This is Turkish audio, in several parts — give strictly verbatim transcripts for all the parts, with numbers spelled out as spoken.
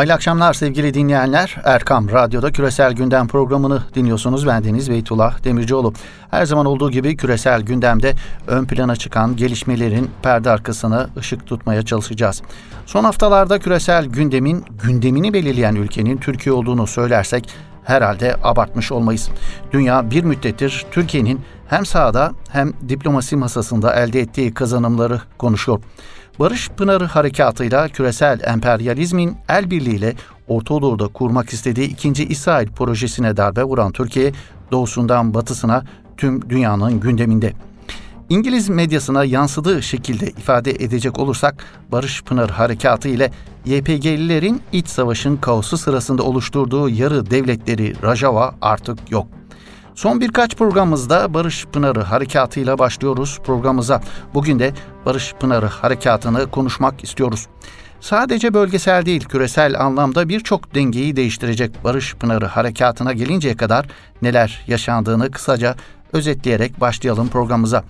Hayırlı akşamlar sevgili dinleyenler. Erkam Radyo'da Küresel Gündem programını dinliyorsunuz. Ben Deniz Beytullah Demircioğlu. Her zaman olduğu gibi küresel gündemde ön plana çıkan gelişmelerin perde arkasına ışık tutmaya çalışacağız. Son haftalarda küresel gündemin gündemini belirleyen ülkenin Türkiye olduğunu söylersek herhalde abartmış olmayız. Dünya bir müddettir Türkiye'nin hem sahada hem diplomasi masasında elde ettiği kazanımları konuşuyor. Barış Pınarı Harekatı'yla küresel emperyalizmin el birliğiyle Orta Doğu'da kurmak istediği ikinci İsrail projesine darbe vuran Türkiye, doğusundan batısına tüm dünyanın gündeminde. İngiliz medyasına yansıdığı şekilde ifade edecek olursak, Barış Pınarı Harekatı ile Y P G'lilerin iç savaşın kaosu sırasında oluşturduğu yarı devletleri Rajava artık yok. Son birkaç programımızda Barış Pınarı Harekatı ile başlıyoruz programımıza. Bugün de Barış Pınarı Harekatı'nı konuşmak istiyoruz. Sadece bölgesel değil, küresel anlamda birçok dengeyi değiştirecek Barış Pınarı Harekatı'na gelinceye kadar neler yaşandığını kısaca özetleyerek başlayalım programımıza.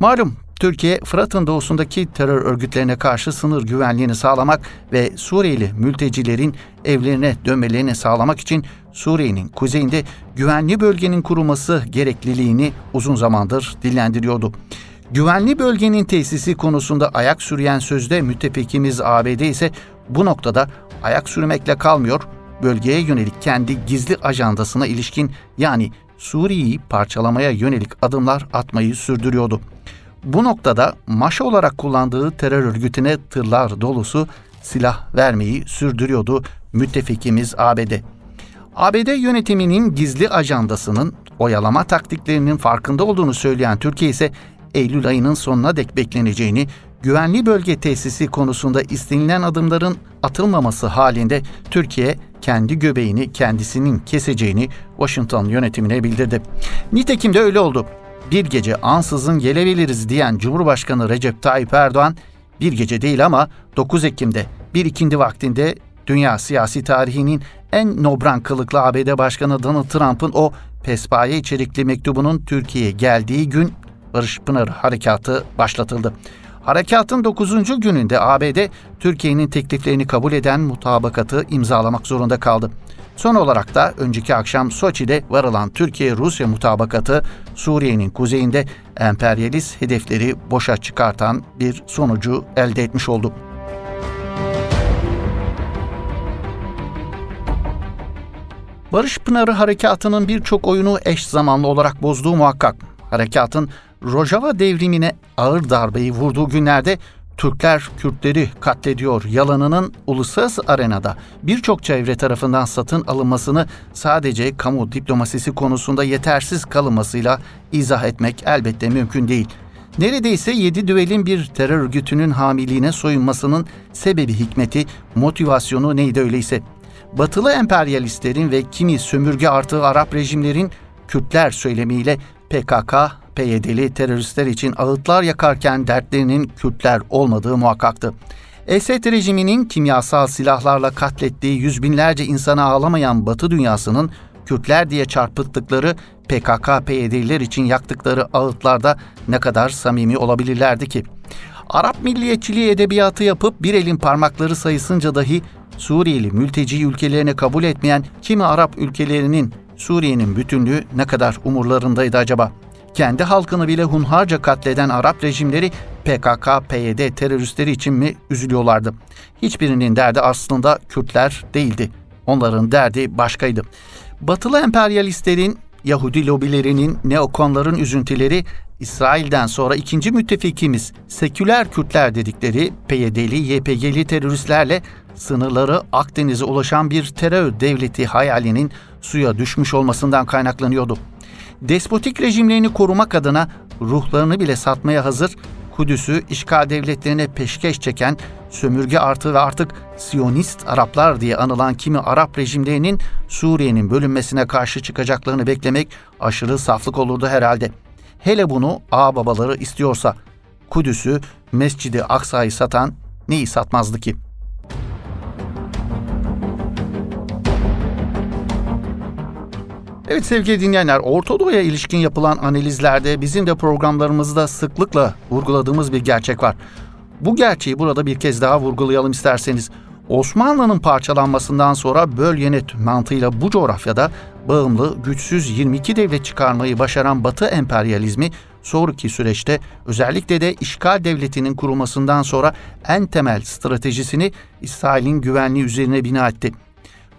Malum Türkiye, Fırat'ın doğusundaki terör örgütlerine karşı sınır güvenliğini sağlamak ve Suriyeli mültecilerin evlerine dönmelerini sağlamak için Suriye'nin kuzeyinde güvenli bölgenin kurulması gerekliliğini uzun zamandır dillendiriyordu. Güvenli bölgenin tesisi konusunda ayak sürüyen sözde müttefikimiz A B D ise bu noktada ayak sürmekle kalmıyor, bölgeye yönelik kendi gizli ajandasına ilişkin, yani Suriye'yi parçalamaya yönelik adımlar atmayı sürdürüyordu. Bu noktada maşa olarak kullandığı terör örgütüne tırlar dolusu silah vermeyi sürdürüyordu müttefikimiz A B D. A B D yönetiminin gizli ajandasının oyalama taktiklerinin farkında olduğunu söyleyen Türkiye ise Eylül ayının sonuna dek bekleneceğini, güvenli bölge tesisi konusunda istenilen adımların atılmaması halinde Türkiye kendi göbeğini kendisinin keseceğini Washington yönetimine bildirdi. Nitekim de öyle oldu. Bir gece ansızın gelebiliriz diyen Cumhurbaşkanı Recep Tayyip Erdoğan, bir gece değil ama dokuz Ekim'de bir ikindi vaktinde dünya siyasi tarihinin en nobran kılıklı A B D Başkanı Donald Trump'ın o pespaye içerikli mektubunun Türkiye'ye geldiği gün Barış Pınarı Harekatı başlatıldı. Harekatın dokuzuncu gününde A B D, Türkiye'nin tekliflerini kabul eden mutabakatı imzalamak zorunda kaldı. Son olarak da önceki akşam Soçi'de varılan Türkiye-Rusya mutabakatı, Suriye'nin kuzeyinde emperyalist hedefleri boşa çıkartan bir sonucu elde etmiş oldu. Barış Pınarı Harekatı'nın birçok oyunu eş zamanlı olarak bozduğu muhakkak. Harekatın Rojava devrimine ağır darbeyi vurduğu günlerde Türkler Kürtleri katlediyor yalanının uluslararası arenada birçok çevre tarafından satın alınmasını sadece kamu diplomasisi konusunda yetersiz kalınmasıyla izah etmek elbette mümkün değil. Neredeyse yedi düelin bir terör örgütünün hamiliğine soyunmasının sebebi, hikmeti, motivasyonu neydi öyleyse? Batılı emperyalistlerin ve kimi sömürge artığı Arap rejimlerin Kürtler söylemiyle P K K, P Y D'li teröristler için ağıtlar yakarken dertlerinin Kürtler olmadığı muhakkaktı. Esed rejiminin kimyasal silahlarla katlettiği yüz binlerce insana ağlamayan Batı dünyasının Kürtler diye çarpıttıkları P K K P Y D'liler için yaktıkları ağıtlarda ne kadar samimi olabilirlerdi ki? Arap milliyetçiliği edebiyatı yapıp bir elin parmakları sayısınca dahi Suriyeli mülteci ülkelerine kabul etmeyen kimi Arap ülkelerinin Suriye'nin bütünlüğü ne kadar umurlarındaydı acaba? Kendi halkını bile hunharca katleden Arap rejimleri P K K P Y D teröristleri için mi üzülüyorlardı? Hiçbirinin derdi aslında Kürtler değildi. Onların derdi başkaydı. Batılı emperyalistlerin, Yahudi lobilerinin, neokonların üzüntüleri İsrail'den sonra ikinci müttefikimiz seküler Kürtler dedikleri P Y D'li, Y P G'li teröristlerle sınırları Akdeniz'e ulaşan bir terör devleti hayalinin suya düşmüş olmasından kaynaklanıyordu. Despotik rejimlerini korumak adına ruhlarını bile satmaya hazır, Kudüs'ü işgal devletlerine peşkeş çeken sömürge artı ve artık Siyonist Araplar diye anılan kimi Arap rejimlerinin Suriye'nin bölünmesine karşı çıkacaklarını beklemek aşırı saflık olurdu herhalde. Hele bunu ağababaları istiyorsa, Kudüs'ü, Mescid-i Aksa'yı satan neyi satmazdı ki? Evet sevgili dinleyenler, Orta Doğu'ya ilişkin yapılan analizlerde bizim de programlarımızda sıklıkla vurguladığımız bir gerçek var. Bu gerçeği burada bir kez daha vurgulayalım isterseniz. Osmanlı'nın parçalanmasından sonra böl yönet mantığıyla bu coğrafyada bağımlı, güçsüz yirmi iki devlet çıkarmayı başaran Batı emperyalizmi sonraki süreçte özellikle de işgal devletinin kurulmasından sonra en temel stratejisini İsrail'in güvenliği üzerine bina etti.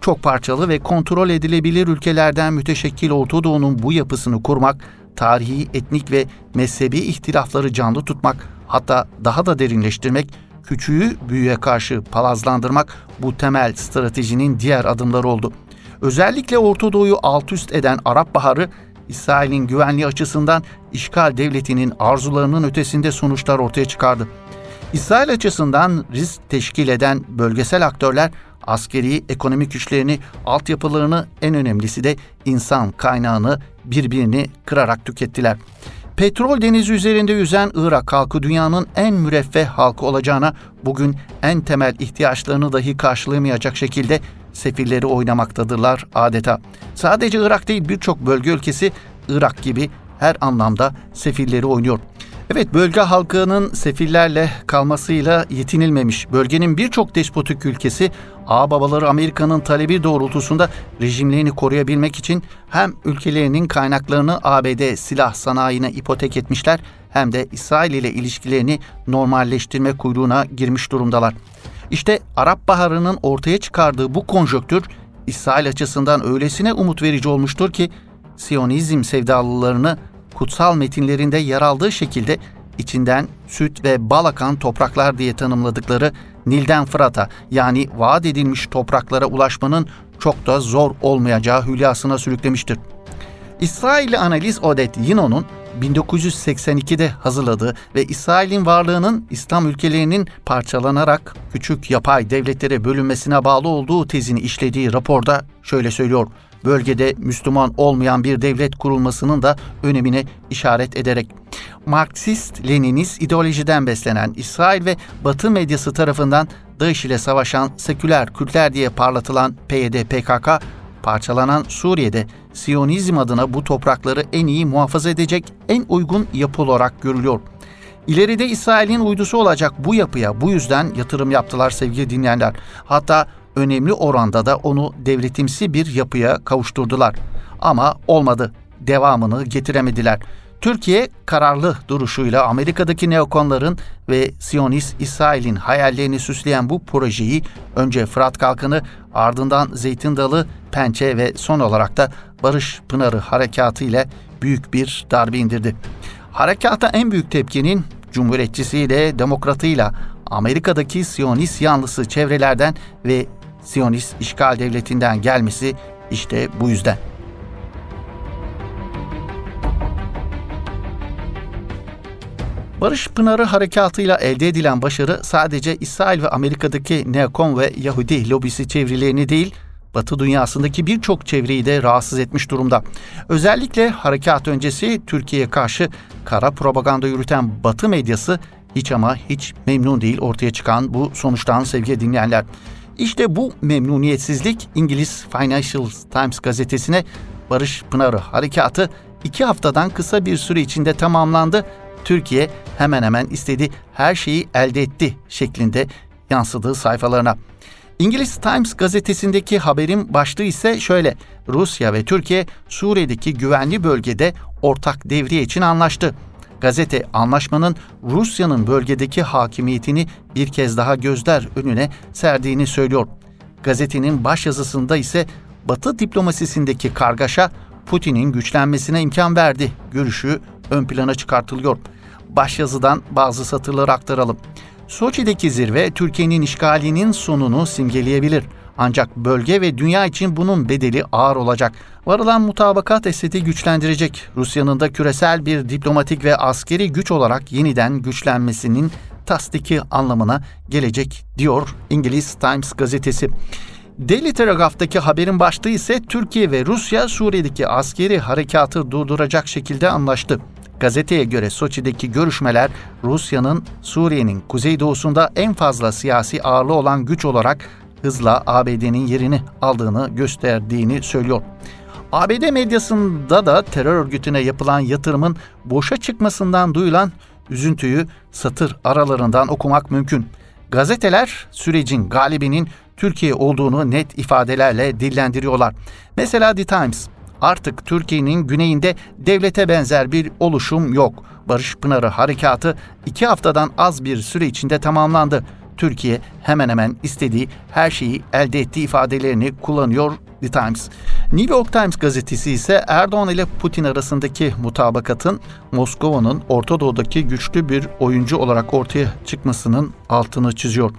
Çok parçalı ve kontrol edilebilir ülkelerden müteşekkil Orta Doğu'nun bu yapısını kurmak, tarihi, etnik ve mezhebi ihtilafları canlı tutmak, hatta daha da derinleştirmek, küçüğü büyüğe karşı palazlandırmak bu temel stratejinin diğer adımları oldu. Özellikle Orta Doğu'yu alt üst eden Arap Baharı, İsrail'in güvenliği açısından işgal devletinin arzularının ötesinde sonuçlar ortaya çıkardı. İsrail açısından risk teşkil eden bölgesel aktörler, askeri, ekonomik güçlerini, altyapılarını, en önemlisi de insan kaynağını birbirini kırarak tükettiler. Petrol denizi üzerinde yüzen Irak halkı dünyanın en müreffeh halkı olacağına bugün en temel ihtiyaçlarını dahi karşılayamayacak şekilde sefilleri oynamaktadırlar adeta. Sadece Irak değil, birçok bölge ülkesi Irak gibi her anlamda sefilleri oynuyor. Evet, bölge halkının sefillerle kalmasıyla yetinilmemiş. Bölgenin birçok despotik ülkesi ağababaları Amerika'nın talebi doğrultusunda rejimlerini koruyabilmek için hem ülkelerinin kaynaklarını A B D silah sanayine ipotek etmişler hem de İsrail ile ilişkilerini normalleştirme kuyruğuna girmiş durumdalar. İşte Arap Baharı'nın ortaya çıkardığı bu konjonktür İsrail açısından öylesine umut verici olmuştur ki Siyonizm sevdalılarını kutsal metinlerinde yer aldığı şekilde içinden süt ve bal akan topraklar diye tanımladıkları Nil'den Fırat'a, yani vaat edilmiş topraklara ulaşmanın çok da zor olmayacağı hülyasına sürüklemiştir. İsrailli analist Odette Yino'nun bin dokuz yüz seksen ikide hazırladığı ve İsrail'in varlığının İslam ülkelerinin parçalanarak küçük yapay devletlere bölünmesine bağlı olduğu tezini işlediği raporda şöyle söylüyor: bölgede Müslüman olmayan bir devlet kurulmasının da önemine işaret ederek, Marksist-Leninist ideolojiden beslenen İsrail ve Batı medyası tarafından DAEŞ ile savaşan seküler Kürtler diye parlatılan P Y D P K K, parçalanan Suriye'de Siyonizm adına bu toprakları en iyi muhafaza edecek en uygun yapı olarak görülüyor. İleride İsrail'in uydusu olacak bu yapıya bu yüzden yatırım yaptılar sevgili dinleyenler. Hatta önemli oranda da onu devletimsi bir yapıya kavuşturdular. Ama olmadı. Devamını getiremediler. Türkiye kararlı duruşuyla Amerika'daki neokonların ve Siyonist İsrail'in hayallerini süsleyen bu projeyi önce Fırat Kalkanı, ardından Zeytin Dalı, Pençe ve son olarak da Barış Pınarı Harekatı ile büyük bir darbe indirdi. Harekata en büyük tepkinin cumhuriyetçisiyle, demokratıyla, Amerika'daki Siyonist yanlısı çevrelerden ve Siyonist işgal devletinden gelmesi işte bu yüzden. Barış Pınarı Harekatı'yla elde edilen başarı sadece İsrail ve Amerika'daki neokon ve Yahudi lobisi çevrelerini değil, Batı dünyasındaki birçok çevreyi de rahatsız etmiş durumda. Özellikle harekat öncesi Türkiye'ye karşı kara propaganda yürüten Batı medyası hiç ama hiç memnun değil ortaya çıkan bu sonuçtan sevgili dinleyenler. İşte bu memnuniyetsizlik İngiliz Financial Times gazetesine Barış Pınarı Harekatı iki haftadan kısa bir süre içinde tamamlandı, Türkiye hemen hemen istediği her şeyi elde etti şeklinde yansıdığı sayfalarına. İngiliz Times gazetesindeki haberin başlığı ise şöyle: Rusya ve Türkiye Suriye'deki güvenli bölgede ortak devriye için anlaştı. Gazete anlaşmanın Rusya'nın bölgedeki hakimiyetini bir kez daha gözler önüne serdiğini söylüyor. Gazetenin başyazısında ise Batı diplomasisindeki kargaşa Putin'in güçlenmesine imkan verdi görüşü ön plana çıkartılıyor. Başyazıdan bazı satırları aktaralım. Soçi'deki zirve Türkiye'nin işgalinin sonunu simgeleyebilir. Ancak bölge ve dünya için bunun bedeli ağır olacak. Varılan mutabakat eseti güçlendirecek. Rusya'nın da küresel bir diplomatik ve askeri güç olarak yeniden güçlenmesinin tasdiki anlamına gelecek diyor İngiliz Times gazetesi. Daily Telegraph'taki haberin başlığı ise Türkiye ve Rusya Suriye'deki askeri harekatı durduracak şekilde anlaştı. Gazeteye göre Soçi'deki görüşmeler Rusya'nın Suriye'nin kuzeydoğusunda en fazla siyasi ağırlığı olan güç olarak hızla A B D'nin yerini aldığını gösterdiğini söylüyor. A B D medyasında da terör örgütüne yapılan yatırımın boşa çıkmasından duyulan üzüntüyü satır aralarından okumak mümkün. Gazeteler sürecin galibinin Türkiye olduğunu net ifadelerle dillendiriyorlar. Mesela The Times, artık Türkiye'nin güneyinde devlete benzer bir oluşum yok. Barış Pınarı Harekatı iki haftadan az bir süre içinde tamamlandı. Türkiye hemen hemen istediği her şeyi elde ettiği ifadelerini kullanıyor The Times. New York Times gazetesi ise Erdoğan ile Putin arasındaki mutabakatın Moskova'nın Orta Doğu'daki güçlü bir oyuncu olarak ortaya çıkmasının altını çiziyor.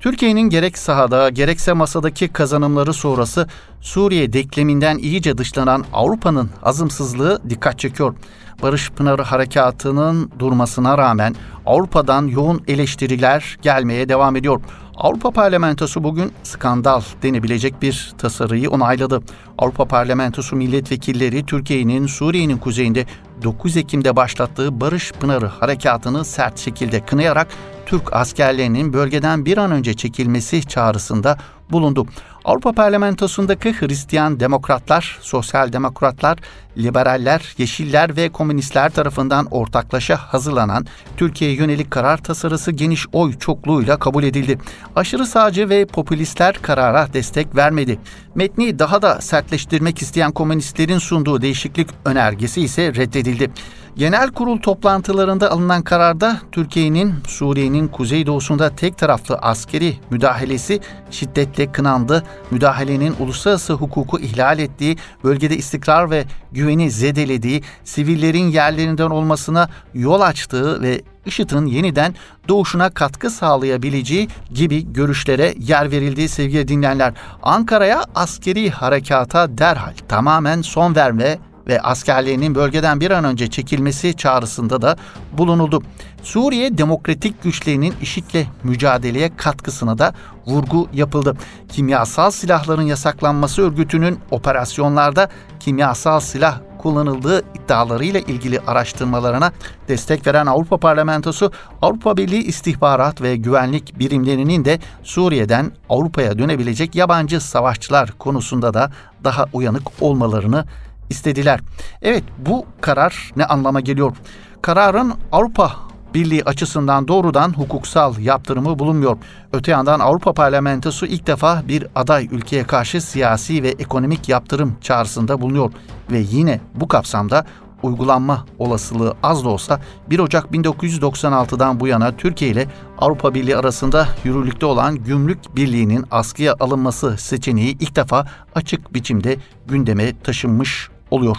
Türkiye'nin gerek sahada gerekse masadaki kazanımları sonrası Suriye denkleminden iyice dışlanan Avrupa'nın azımsızlığı dikkat çekiyor. Barış Pınarı Harekatı'nın durmasına rağmen Avrupa'dan yoğun eleştiriler gelmeye devam ediyor. Avrupa Parlamentosu bugün skandal denebilecek bir tasarıyı onayladı. Avrupa Parlamentosu milletvekilleri Türkiye'nin Suriye'nin kuzeyinde dokuz Ekim'de başlattığı Barış Pınarı Harekatı'nı sert şekilde kınayarak Türk askerlerinin bölgeden bir an önce çekilmesi çağrısında bulundu. Avrupa Parlamentosu'ndaki Hristiyan Demokratlar, Sosyal Demokratlar, Liberaller, Yeşiller ve Komünistler tarafından ortaklaşa hazırlanan Türkiye'ye yönelik karar tasarısı geniş oy çokluğuyla kabul edildi. Aşırı sağcı ve popülistler karara destek vermedi. Metni daha da sertleştirmek isteyen komünistlerin sunduğu değişiklik önergesi ise reddedildi. Genel kurul toplantılarında alınan kararda Türkiye'nin Suriye'nin kuzeydoğusunda tek taraflı askeri müdahalesi şiddetle kınandı. Müdahalenin uluslararası hukuku ihlal ettiği, bölgede istikrar ve güveni zedelediği, sivillerin yerlerinden olmasına yol açtığı ve IŞİD'in yeniden doğuşuna katkı sağlayabileceği gibi görüşlere yer verildiği sevgili dinleyenler. Ankara'ya askeri harekata derhal tamamen son verme ve askerlerinin bölgeden bir an önce çekilmesi çağrısında da bulunuldu. Suriye demokratik güçlerinin IŞİD'le mücadeleye katkısına da vurgu yapıldı. Kimyasal silahların yasaklanması örgütünün operasyonlarda kimyasal silah kullanıldığı iddialarıyla ilgili araştırmalarına destek veren Avrupa Parlamentosu, Avrupa Birliği istihbarat ve güvenlik birimlerinin de Suriye'den Avrupa'ya dönebilecek yabancı savaşçılar konusunda da daha uyanık olmalarını istediler. Evet, bu karar ne anlama geliyor? Kararın Avrupa Birliği açısından doğrudan hukuksal yaptırımı bulunmuyor. Öte yandan Avrupa Parlamentosu ilk defa bir aday ülkeye karşı siyasi ve ekonomik yaptırım çağrısında bulunuyor. Ve yine bu kapsamda uygulanma olasılığı az da olsa bir Ocak bin dokuz yüz doksan altıdan bu yana Türkiye ile Avrupa Birliği arasında yürürlükte olan Gümrük Birliği'nin askıya alınması seçeneği ilk defa açık biçimde gündeme taşınmış oluyor.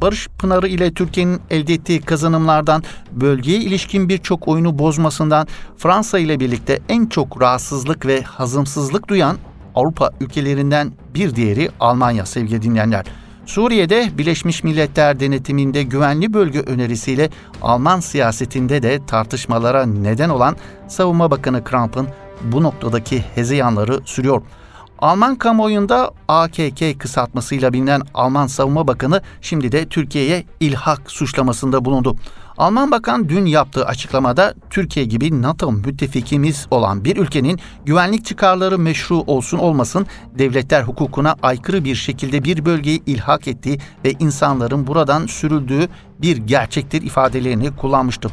Barış Pınarı ile Türkiye'nin elde ettiği kazanımlardan, bölgeye ilişkin birçok oyunu bozmasından, Fransa ile birlikte en çok rahatsızlık ve hazımsızlık duyan Avrupa ülkelerinden bir diğeri Almanya sevgili dinleyenler. Suriye'de Birleşmiş Milletler denetiminde güvenli bölge önerisiyle Alman siyasetinde de tartışmalara neden olan Savunma Bakanı Kramp'ın bu noktadaki hezeyanları sürüyor. Alman kamuoyunda A K K kısaltmasıyla bilinen Alman Savunma Bakanı şimdi de Türkiye'ye ilhak suçlamasında bulundu. Alman Bakan dün yaptığı açıklamada Türkiye gibi NATO müttefikimiz olan bir ülkenin güvenlik çıkarları meşru olsun olmasın devletler hukukuna aykırı bir şekilde bir bölgeyi ilhak ettiği ve insanların buradan sürüldüğü bir gerçektir ifadelerini kullanmıştı.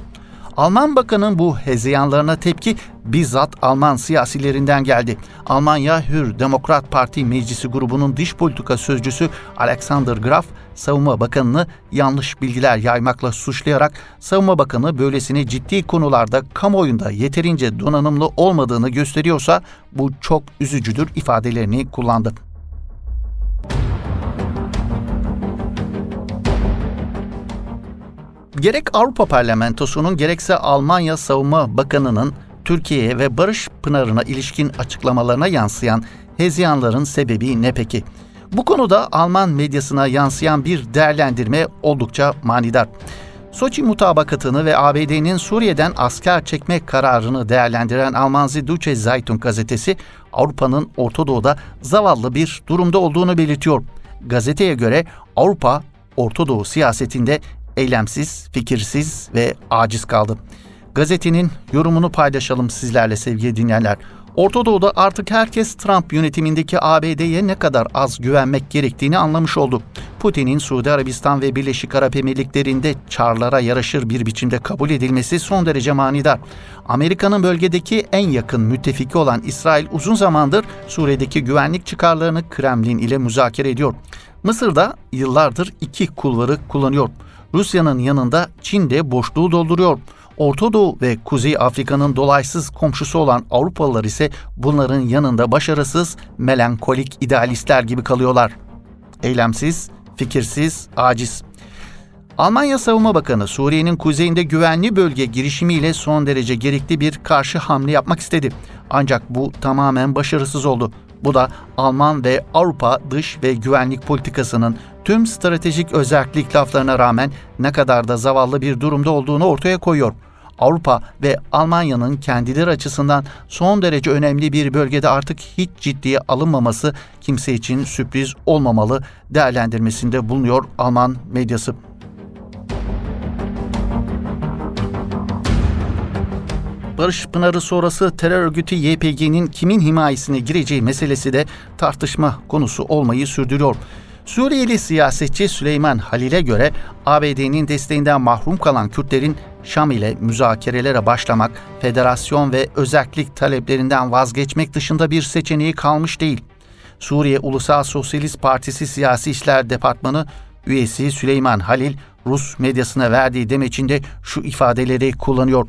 Alman Bakan'ın bu hezeyanlarına tepki bizzat Alman siyasilerinden geldi. Almanya Hür Demokrat Parti Meclisi grubunun dış politika sözcüsü Alexander Graf, Savunma Bakanı'nı yanlış bilgiler yaymakla suçlayarak Savunma Bakanı böylesine ciddi konularda kamuoyunda yeterince donanımlı olmadığını gösteriyorsa bu çok üzücüdür ifadelerini kullandı. Gerek Avrupa Parlamentosu'nun gerekse Almanya Savunma Bakanı'nın Türkiye'ye ve Barış Pınarı'na ilişkin açıklamalarına yansıyan hezeyanların sebebi ne peki? Bu konuda Alman medyasına yansıyan bir değerlendirme oldukça manidar. Soçi mutabakatını ve A B D'nin Suriye'den asker çekme kararını değerlendiren Alman Süddeutsche Zeitung gazetesi Avrupa'nın Orta Doğu'da zavallı bir durumda olduğunu belirtiyor. Gazeteye göre Avrupa, Orta Doğu siyasetinde eylemsiz, fikirsiz ve aciz kaldı. Gazetenin yorumunu paylaşalım sizlerle sevgili dinleyenler. Orta Doğu'da artık herkes Trump yönetimindeki A B D'ye ne kadar az güvenmek gerektiğini anlamış oldu. Putin'in Suudi Arabistan ve Birleşik Arap Emirlikleri'nde çarlara yaraşır bir biçimde kabul edilmesi son derece manidar. Amerika'nın bölgedeki en yakın müttefiki olan İsrail uzun zamandır Suriye'deki güvenlik çıkarlarını Kremlin ile müzakere ediyor. Mısır'da yıllardır iki kulvarı kullanıyor. Rusya'nın yanında Çin de boşluğu dolduruyor. Orta Doğu ve Kuzey Afrika'nın dolaysız komşusu olan Avrupalılar ise bunların yanında başarısız, melankolik idealistler gibi kalıyorlar. Eylemsiz, fikirsiz, aciz. Almanya Savunma Bakanı Suriye'nin kuzeyinde güvenli bölge girişimiyle son derece gerekli bir karşı hamle yapmak istedi. Ancak bu tamamen başarısız oldu. Bu da Alman ve Avrupa dış ve güvenlik politikasının tüm stratejik özellik laflarına rağmen ne kadar da zavallı bir durumda olduğunu ortaya koyuyor. Avrupa ve Almanya'nın kendileri açısından son derece önemli bir bölgede artık hiç ciddiye alınmaması kimse için sürpriz olmamalı değerlendirmesinde bulunuyor Alman medyası. Barış Pınarı sonrası terör örgütü Y P G'nin kimin himayesine gireceği meselesi de tartışma konusu olmayı sürdürüyor. Suriyeli siyasetçi Süleyman Halil'e göre A B D'nin desteğinden mahrum kalan Kürtlerin Şam ile müzakerelere başlamak, federasyon ve özerklik taleplerinden vazgeçmek dışında bir seçeneği kalmış değil. Suriye Ulusal Sosyalist Partisi Siyasi İşler Departmanı üyesi Süleyman Halil, Rus medyasına verdiği demeçinde şu ifadeleri kullanıyor.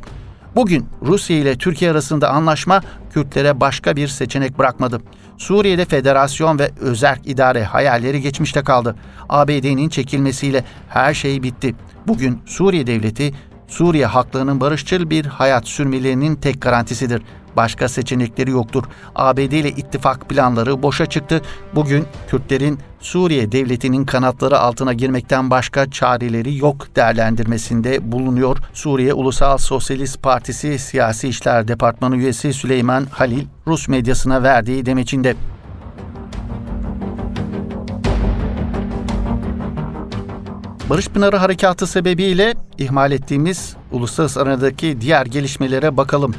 Bugün Rusya ile Türkiye arasında anlaşma Kürtlere başka bir seçenek bırakmadı. Suriye'de federasyon ve özerk idare hayalleri geçmişte kaldı. A B D'nin çekilmesiyle her şey bitti. Bugün Suriye devleti, Suriye halklarının barışçıl bir hayat sürmelerinin tek garantisidir. Başka seçenekleri yoktur. A B D ile ittifak planları boşa çıktı. Bugün Kürtlerin Suriye devletinin kanatları altına girmekten başka çareleri yok değerlendirmesinde bulunuyor. Suriye Ulusal Sosyalist Partisi Siyasi İşler Departmanı üyesi Süleyman Halil, Rus medyasına verdiği demeçinde. Barış Pınarı Harekatı sebebiyle ihmal ettiğimiz uluslararası aradaki diğer gelişmelere bakalım.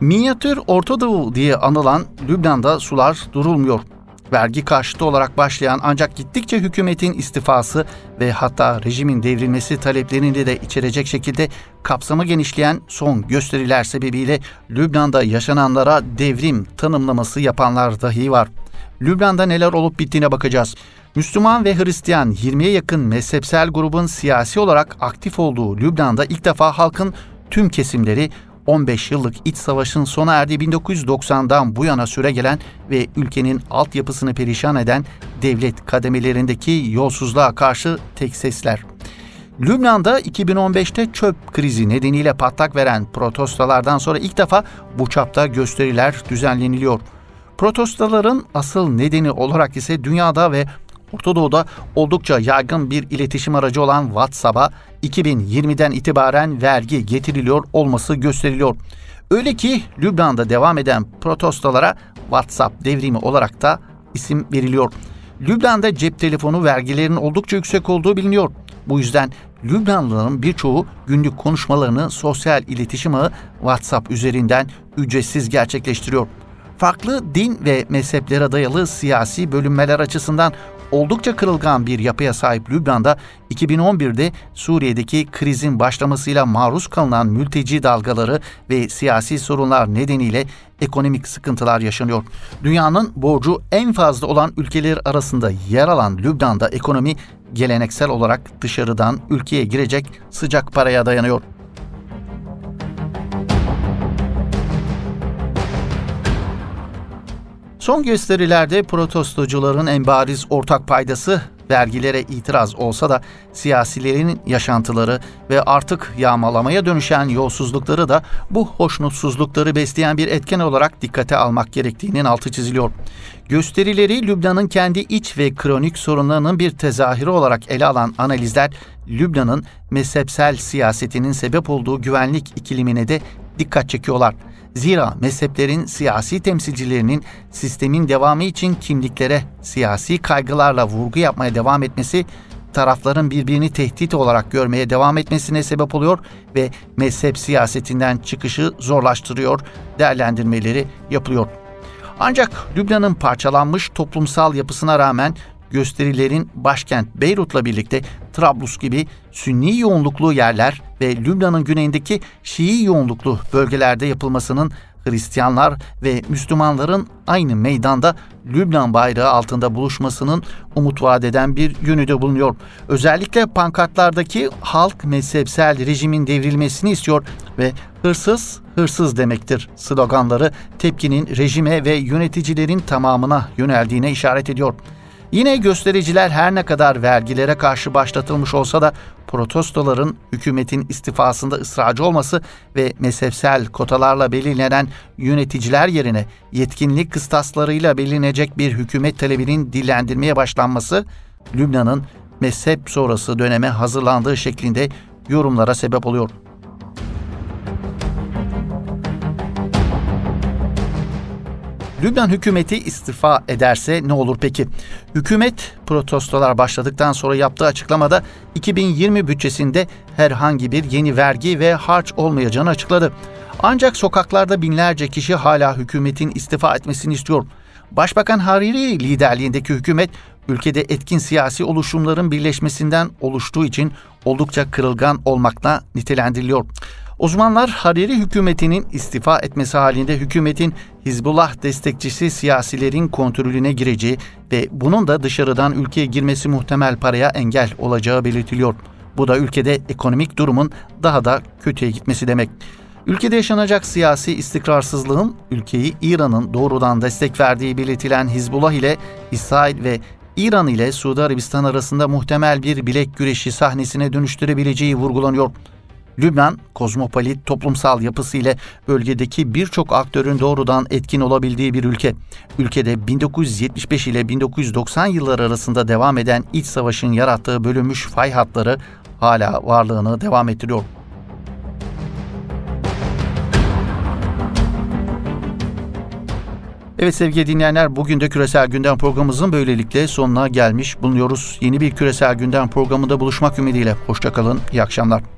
Minyatür Orta Doğu diye anılan Lübnan'da sular durulmuyor. Vergi karşıtı olarak başlayan ancak gittikçe hükümetin istifası ve hatta rejimin devrilmesi taleplerini de içerecek şekilde kapsamı genişleyen son gösteriler sebebiyle Lübnan'da yaşananlara devrim tanımlaması yapanlar dahi var. Lübnan'da neler olup bittiğine bakacağız. Müslüman ve Hristiyan yirmiye yakın mezhepsel grubun siyasi olarak aktif olduğu Lübnan'da ilk defa halkın tüm kesimleri on beş yıllık iç savaşın sona erdiği bin dokuz yüz doksandan bu yana süregelen ve ülkenin altyapısını perişan eden devlet kademelerindeki yolsuzluğa karşı tek sesler. Lübnan'da iki bin on beşte çöp krizi nedeniyle patlak veren protestolardan sonra ilk defa bu çapta gösteriler düzenleniliyor. Protestoların asıl nedeni olarak ise dünyada ve Orta Doğu'da oldukça yaygın bir iletişim aracı olan WhatsApp'a iki bin yirmiden itibaren vergi getiriliyor olması gösteriliyor. Öyle ki Lübnan'da devam eden protestolara WhatsApp devrimi olarak da isim veriliyor. Lübnan'da cep telefonu vergilerinin oldukça yüksek olduğu biliniyor. Bu yüzden Lübnanlıların birçoğu günlük konuşmalarını sosyal iletişim ağı WhatsApp üzerinden ücretsiz gerçekleştiriyor. Farklı din ve mezheplere dayalı siyasi bölünmeler açısından oldukça kırılgan bir yapıya sahip Lübnan'da iki bin on birde Suriye'deki krizin başlamasıyla maruz kalınan mülteci dalgaları ve siyasi sorunlar nedeniyle ekonomik sıkıntılar yaşanıyor. Dünyanın borcu en fazla olan ülkeler arasında yer alan Lübnan'da ekonomi geleneksel olarak dışarıdan ülkeye girecek sıcak paraya dayanıyor. Son gösterilerde protestocuların en bariz ortak paydası vergilere itiraz olsa da siyasilerin yaşantıları ve artık yağmalamaya dönüşen yolsuzlukları da bu hoşnutsuzlukları besleyen bir etken olarak dikkate almak gerektiğinin altı çiziliyor. Gösterileri Lübnan'ın kendi iç ve kronik sorunlarının bir tezahürü olarak ele alan analizler, Lübnan'ın mezhepsel siyasetinin sebep olduğu güvenlik ikilimine de dikkat çekiyorlar. Zira mezheplerin siyasi temsilcilerinin sistemin devamı için kimliklere siyasi kaygılarla vurgu yapmaya devam etmesi, tarafların birbirini tehdit olarak görmeye devam etmesine sebep oluyor ve mezhep siyasetinden çıkışı zorlaştırıyor, değerlendirmeleri yapılıyor. Ancak Lübnan'ın parçalanmış toplumsal yapısına rağmen gösterilerin başkent Beyrut'la birlikte Trablus gibi Sünni yoğunluklu yerler ve Lübnan'ın güneyindeki Şii yoğunluklu bölgelerde yapılmasının Hristiyanlar ve Müslümanların aynı meydanda Lübnan bayrağı altında buluşmasının umut vaat eden bir yönü de bulunuyor. Özellikle pankartlardaki halk mezhepsel rejimin devrilmesini istiyor ve hırsız hırsız demektir sloganları tepkinin rejime ve yöneticilerin tamamına yöneldiğine işaret ediyor. Yine göstericiler her ne kadar vergilere karşı başlatılmış olsa da protestoların hükümetin istifasında ısrarcı olması ve mezhepsel kotalarla belirlenen yöneticiler yerine yetkinlik kıstaslarıyla belirlenecek bir hükümet talebinin dillendirmeye başlanması, Lübnan'ın mezhep sonrası döneme hazırlandığı şeklinde yorumlara sebep oluyor. Lübnan hükümeti istifa ederse ne olur peki? Hükümet protestolar başladıktan sonra yaptığı açıklamada iki bin yirmi bütçesinde herhangi bir yeni vergi ve harç olmayacağını açıkladı. Ancak sokaklarda binlerce kişi hala hükümetin istifa etmesini istiyor. Başbakan Hariri liderliğindeki hükümet ülkede etkin siyasi oluşumların birleşmesinden oluştuğu için oldukça kırılgan olmakla nitelendiriliyor. Uzmanlar Hariri hükümetinin istifa etmesi halinde hükümetin Hizbullah destekçisi siyasilerin kontrolüne gireceği ve bunun da dışarıdan ülkeye girmesi muhtemel paraya engel olacağı belirtiliyor. Bu da ülkede ekonomik durumun daha da kötüye gitmesi demek. Ülkede yaşanacak siyasi istikrarsızlığın ülkeyi İran'ın doğrudan destek verdiği belirtilen Hizbullah ile İsrail ve İran ile Suudi Arabistan arasında muhtemel bir bilek güreşi sahnesine dönüştürebileceği vurgulanıyor. Lübnan, kozmopolit toplumsal yapısıyla bölgedeki birçok aktörün doğrudan etkin olabildiği bir ülke. Ülkede bin dokuz yüz yetmiş beş ile bin dokuz yüz doksan yılları arasında devam eden iç savaşın yarattığı bölünmüş fay hatları hala varlığını devam ettiriyor. Evet sevgili dinleyenler, bugün de Küresel Gündem programımızın böylelikle sonuna gelmiş bulunuyoruz. Yeni bir Küresel Gündem programında buluşmak ümidiyle. Hoşça kalın, iyi akşamlar.